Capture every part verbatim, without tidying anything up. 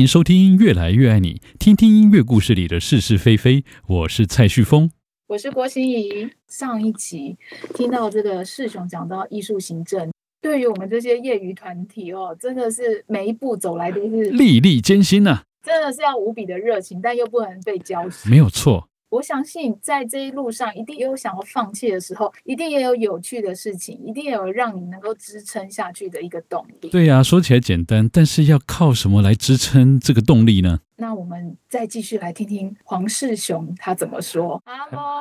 迎收听《越来越爱你》，听听音乐故事里的是是非非。我是蔡旭峰，我是郭心怡。上一集听到这个世雄讲到艺术行政，对于我们这些业余团体哦，真的是每一步走来都是历历艰辛啊，真的是要无比的热情，但又不能被浇熄。没有错，我相信在这一路上一定有想要放弃的时候，一定也有有趣的事情，一定也有让你能够支撑下去的一个动力。对啊，说起来简单，但是要靠什么来支撑这个动力呢？那我们再继续来听听黄世雄他怎么说。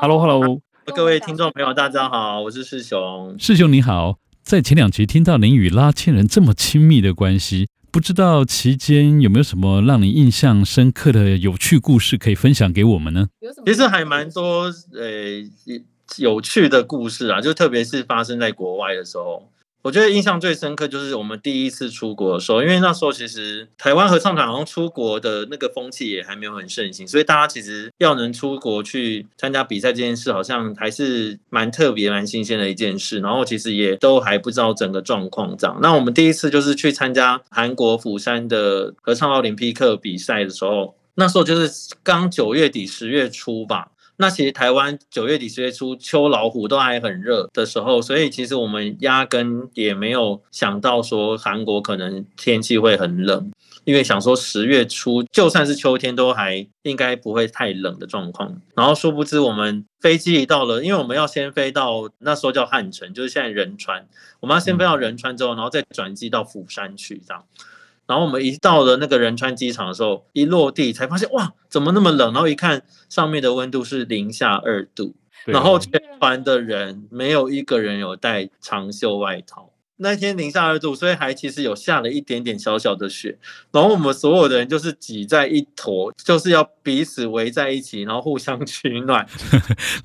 Hello Hello 各位听众朋友大家好，我是世雄。世雄你好，在前两集听到您与拉縴人这么亲密的关系，不知道期间有没有什么让你印象深刻的有趣故事可以分享给我们呢？其实还蛮多、呃、有趣的故事啊，就特别是发生在国外的时候。我觉得印象最深刻就是我们第一次出国的时候，因为那时候其实台湾合唱团好像出国的那个风气也还没有很盛行，所以大家其实要能出国去参加比赛这件事好像还是蛮特别蛮新鲜的一件事，然后其实也都还不知道整个状况这样。那我们第一次就是去参加韩国釜山的合唱奥林匹克比赛的时候，那时候就是刚九月底十月初吧，那其实台湾九月底十月初秋老虎都还很热的时候，所以其实我们压根也没有想到说韩国可能天气会很冷，因为想说十月初就算是秋天都还应该不会太冷的状况。然后殊不知我们飞机一到了，因为我们要先飞到那时候叫汉城，就是现在仁川，我们要先飞到仁川之后，然后再转机到釜山去这样。然后我们一到了那个仁川机场的时候，一落地才发现哇怎么那么冷，然后一看上面的温度是零下二度，然后全团的人没有一个人有带长袖外套，那天零下二度，所以还其实有下了一点点小小的雪，然后我们所有的人就是挤在一坨，就是要彼此围在一起，然后互相取暖。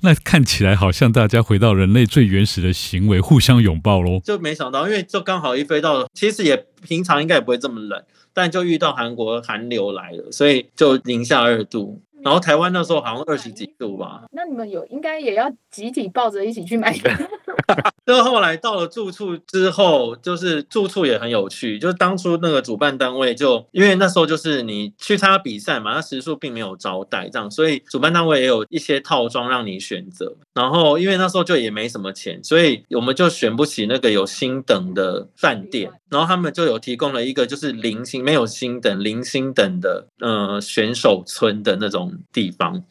那看起来好像大家回到人类最原始的行为，互相拥抱咯。就没想到因为就刚好一飞到，其实也平常应该也不会这么冷，但就遇到韩国寒流来了，所以就零下二度，然后台湾那时候好像二十几度吧。那你们有应该也要集体抱着一起去买就后来到了住处之后，就是住处也很有趣，就是当初那个主办单位就因为那时候就是你去参加比赛嘛，那时数并没有招待这样，所以主办单位也有一些套装让你选择。然后因为那时候就也没什么钱，所以我们就选不起那个有星等的饭店，然后他们就有提供了一个就是零星没有星等零星等的、呃、选手村的那种地方。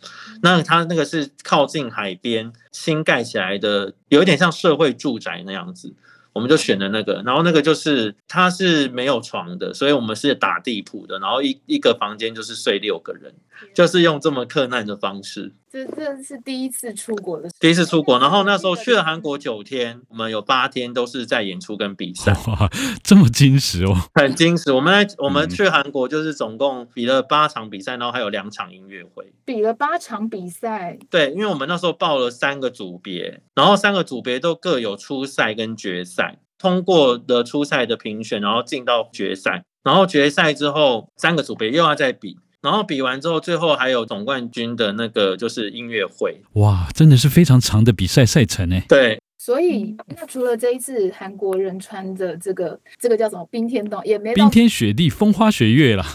那它那个是靠近海边新盖起来的，有一点像社会住宅那样子，我们就选了那个。然后那个就是它是没有床的，所以我们是打地铺的，然后 一, 一个房间就是睡六个人，就是用这么克难的方式。这这是第一次出国的，第一次出国。然后那时候去了韩国九天，我们有八天都是在演出跟比赛。哇，这么精实哦，很精实。我们我们去韩国就是总共比了八场比赛，然后还有两场音乐会。比了八场比赛，对，因为我们那时候报了三个组别，然后三个组别都各有初赛跟决赛。通过的初赛的评选，然后进到决赛，然后决赛之后三个组别又要再比，然后比完之后最后还有总冠军的那个就是音乐会。哇，真的是非常长的比赛赛程耶。对，所以那除了这一次韩国仁川的这个这个叫什么冰天洞，也没冰天雪地风花雪月啦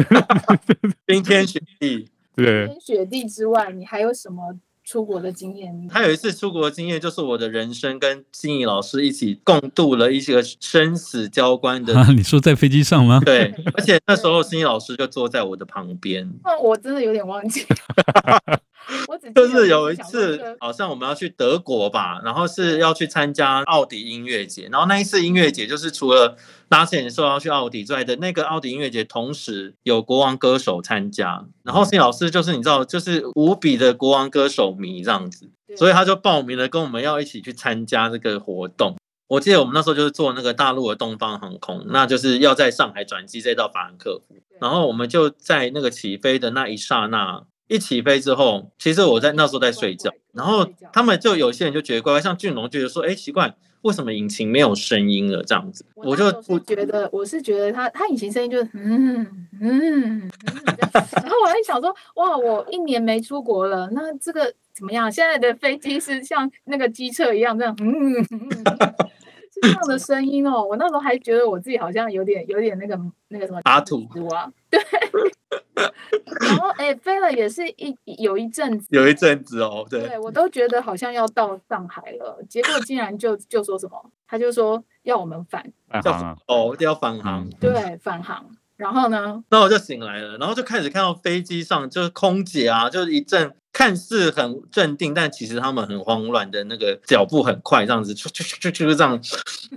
冰天雪地，对，冰天雪地之外你还有什么出国的经验？还有一次出国的经验就是我的人生跟心怡老师一起共度了一些生死交关的、啊、你说在飞机上吗？对，而且那时候心怡老师就坐在我的旁边我真的有点忘记我只就是有一次好像我们要去德国吧，然后是要去参加奥迪音乐节，然后那一次音乐节就是除了拉縴人受邀去奥迪之外的那个奥迪音乐节，同时有国王歌手参加，然后心怡老师就是你知道就是无比的国王歌手迷这样子，所以他就报名了跟我们要一起去参加这个活动。我记得我们那时候就是坐那个大陆的东方航空，那就是要在上海转机再到法兰克福，然后我们就在那个起飞的那一刹那，一起飞之后其实我在那时候在睡觉，然后他们就有些人就觉得怪怪，像俊龙觉得说哎奇怪为什么引擎没有声音了这样子。我就我觉得我是觉得他他引擎声音就嗯嗯嗯然后我还想说哇我一年没出国了，那这个怎么样，现在的飞机是像那个机车一样这样嗯是这样的声音哦。我那时候还觉得我自己好像有点有点那个那个什么阿土对然后哎、欸，飞了也是一有一阵子，有一阵子哦，对，对我都觉得好像要到上海了，结果竟然就就说什么，他就说要我们返，返航啊、哦，要返航，嗯、对，返航。然后呢？那我就醒来了，然后就开始看到飞机上就是空姐啊，就是一阵看似很镇定，但其实他们很慌乱的那个脚步很快，这样子就就就就这样。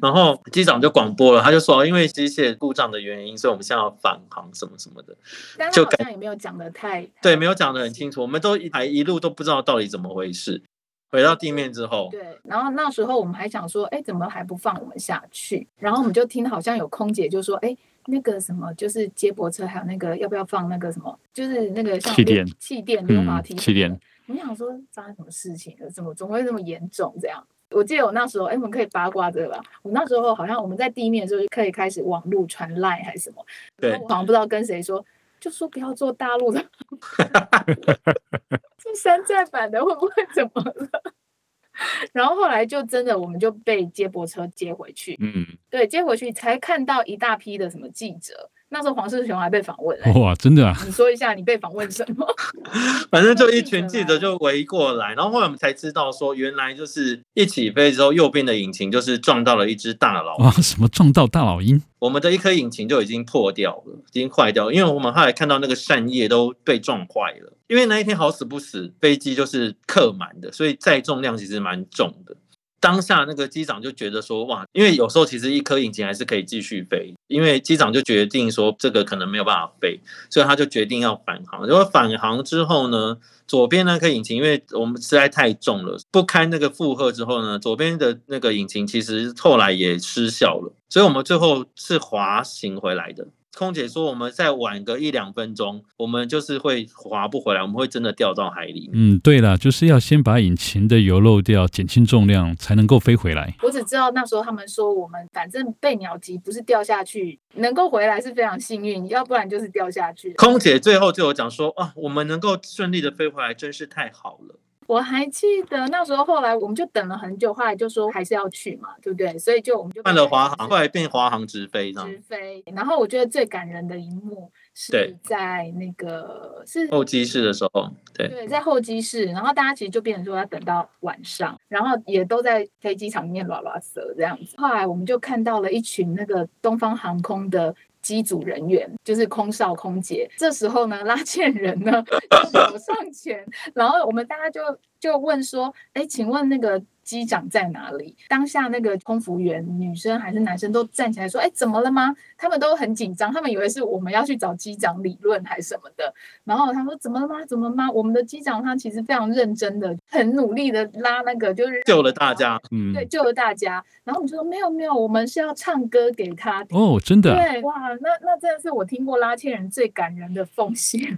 然后机长就广播了，他就说因为机械故障的原因，所以我们现在要返航什么什么的。但是好像也没有讲的太对，没有讲的很清楚，我们都还一路都不知道到底怎么回事。回到地面之后，对，然后那时候我们还想说，哎，怎么还不放我们下去？然后我们就听好像有空姐就说，哎。那个什么，就是接驳车，还有那个要不要放那个什么，就是那个像气垫、气垫溜滑梯、气垫。我想说发生什么事情了？怎么总会这么严重？这样，我记得我那时候，哎、欸，我们可以八卦这个吧。我那时候好像我们在地面的时候就可以开始网路传 LINE 还是什么，对，我好像不知道跟谁说，就说不要做大陆的，这山寨版的会不会怎么了？然后后来就真的我们就被接驳车接回去，嗯，对，接回去才看到一大批的什么记者。那时候黄世雄还被访问了、欸，哇，真的啊！你说一下你被访问什么？反正就一群记者就围过来，然后后来我们才知道说，原来就是一起飞之后，右边的引擎就是撞到了一只大老鹰。哇，什么撞到大老鹰？我们的一颗引擎就已经破掉了，已经坏掉了，因为我们后来看到那个扇叶都被撞坏了。因为那一天好死不死，飞机就是客满的，所以载重量其实蛮重的。当下那个机长就觉得说，哇，因为有时候其实一颗引擎还是可以继续飞，因为机长就决定说这个可能没有办法飞，所以他就决定要返航。结果返航之后呢，左边那颗引擎因为我们实在太重了，不堪那个负荷之后呢，左边的那个引擎其实后来也失效了，所以我们最后是滑行回来的。空姐说我们再晚个一两分钟，我们就是会滑不回来，我们会真的掉到海里。嗯，对了，就是要先把引擎的油漏掉，减轻重量才能够飞回来。我只知道那时候他们说我们反正被鸟击不是掉下去，能够回来是非常幸运，要不然就是掉下去。空姐最后就有讲说啊，我们能够顺利的飞回来真是太好了。我还记得那时候，后来我们就等了很久，后来就说还是要去嘛，对不对？所以就我们就换了华航，后来变华航直飞，直飞。然后我觉得最感人的一幕是在那个是候机室的时候，对对，在候机室，然后大家其实就变成说要等到晚上，然后也都在飞机场里面拉拉扯这样子。后来我们就看到了一群那个东方航空的机组人员，就是空少空姐。这时候呢，拉线人呢就走上前，然后我们大家就就问说，哎，请问那个机长在哪里？当下那个空服员，女生还是男生，都站起来说，哎，怎么了吗？他们都很紧张，他们以为是我们要去找机长理论还什么的。然后他说，怎么了吗？怎么了吗？我们的机长他其实非常认真的，很努力的拉那个，就是救了大家，嗯，对，救了大家。然后我们说，没有没有，我们是要唱歌给他听。哦，真的？对，哇，那那真的是我听过拉纤人最感人的奉献。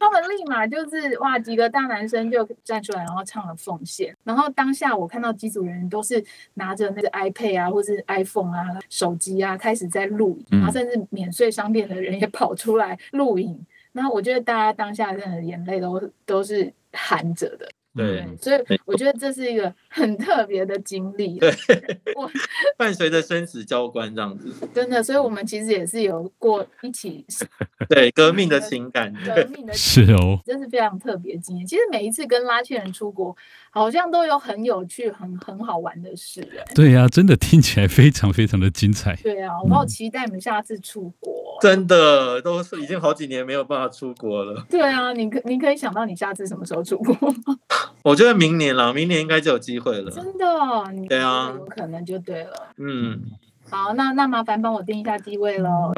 他们立马就是哇，几个大男生就站出来，然后唱了奉献。然后当。当下我看到机组人员都是拿着那个 iPad 啊，或是 iPhone 啊、手机啊，开始在录影，然后甚至免税商店的人也跑出来录影。然后我觉得大家当下真的眼泪都都是含着的。对，所以我觉得这是一个很特别的经历，对，伴随着生死交关这样子，真的。所以我们其实也是有过一起对革命的情感，革命的情感是哦，这是非常特别的经验。其实每一次跟拉纤人出国，好像都有很有趣、很很好玩的事、欸。对啊，真的听起来非常非常的精彩。对啊，我好期待你们下次出国。嗯、真的，都是已经好几年没有办法出国了。对啊，你可你可以想到你下次什么时候出国吗？我觉得明年啦，明年应该就有机会了。真的、哦，对啊，有可能就对了。嗯，好，那那麻烦帮我定一下机位喽。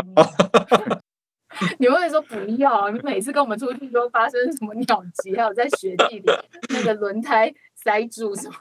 你会说不要，你每次跟我们出去都发生什么鸟击，还有在雪地里那个轮胎塞住什么。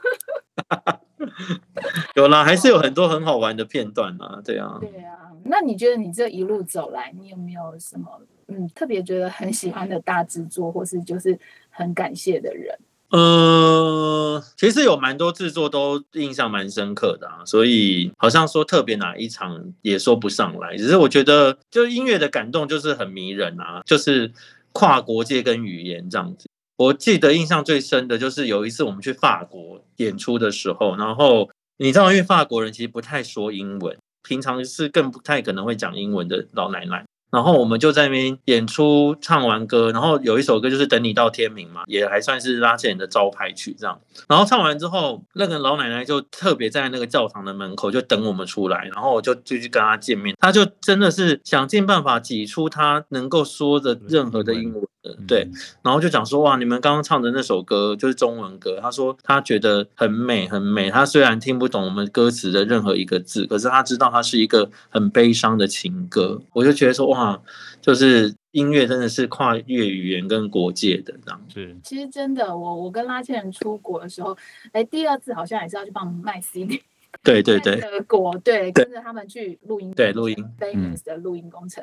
有啦，还是有很多很好玩的片段啦，对啊。对啊，那你觉得你这一路走来，你有没有什么嗯特别觉得很喜欢的大制作，或是就是很感谢的人？呃，其实有蛮多制作都印象蛮深刻的啊，所以好像说特别哪一场也说不上来，只是我觉得就音乐的感动就是很迷人啊，就是跨国界跟语言这样子。我记得印象最深的就是有一次我们去法国演出的时候，然后你知道因为法国人其实不太说英文，平常是更不太可能会讲英文的老奶奶，然后我们就在那边演出，唱完歌，然后有一首歌就是等你到天明嘛，也还算是拉縴人的招牌曲这样。然后唱完之后，那个老奶奶就特别在那个教堂的门口就等我们出来，然后我就就去跟她见面，她就真的是想尽办法挤出她能够说的任何的英文的，对，然后就讲说哇，你们刚刚唱的那首歌就是中文歌，她说她觉得很美很美，她虽然听不懂我们歌词的任何一个字，可是她知道它是一个很悲伤的情歌。我就觉得说哇。啊，就是音乐真的是跨越语言跟国界的这样。是，其实真的，我我跟拉縴人出国的时候，哎，第二次好像也是要去帮卖 C D。对对对，德国，对，跟着他们去录音，对录音 ，Famous 的录音工程，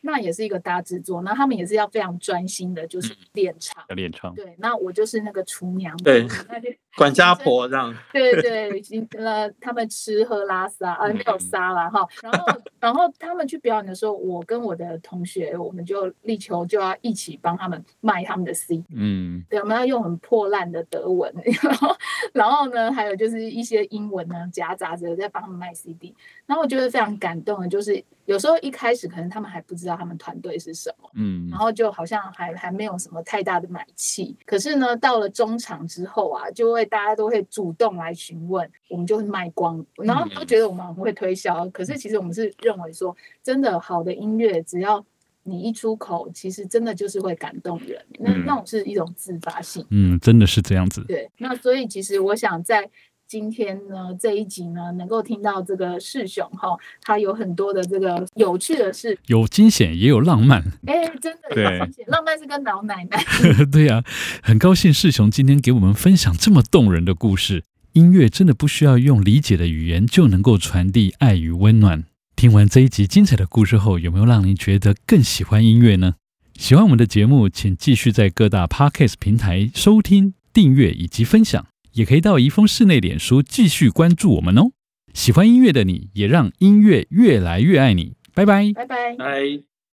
那也是一个大制作。那他们也是要非常专心的，就是练唱，要练唱。对，那我就是那个厨娘，对，管家婆这样。对对对，呃，他们吃喝拉撒啊，没有撒啦哈。然后，然后他们去表演的时候，我跟我的同学，我们就力求就要一起帮他们卖他们的 C D。嗯，对，我们要用很破烂的德文，然后，然后呢，还有就是一些英文呢夹杂着在帮他们卖 C D， 然后我觉得非常感动的，就是有时候一开始可能他们还不知道他们团队是什么，嗯，然后就好像还还没有什么太大的买气，可是呢，到了中场之后啊，就会大家都会主动来询问，我们就会卖光，然后都觉得我们很会推销，可是其实我们是认为说，真的好的音乐只要你一出口，其实真的就是会感动人，那那种是一种自发性，嗯，真的是这样子，对，那所以其实我想在。今天呢这一集呢能够听到这个世雄齁，他有很多的这个有趣的事，有惊险也有浪漫，哎、欸，真的有惊险，浪漫是跟老奶奶对啊，很高兴世雄今天给我们分享这么动人的故事，音乐真的不需要用理解的语言就能够传递爱与温暖。听完这一集精彩的故事后，有没有让您觉得更喜欢音乐呢？喜欢我们的节目，请继续在各大 Podcast 平台收听、订阅以及分享，也可以到怡丰室内脸书继续关注我们哦。喜欢音乐的你，也让音乐越来越爱你。拜拜，拜拜，拜。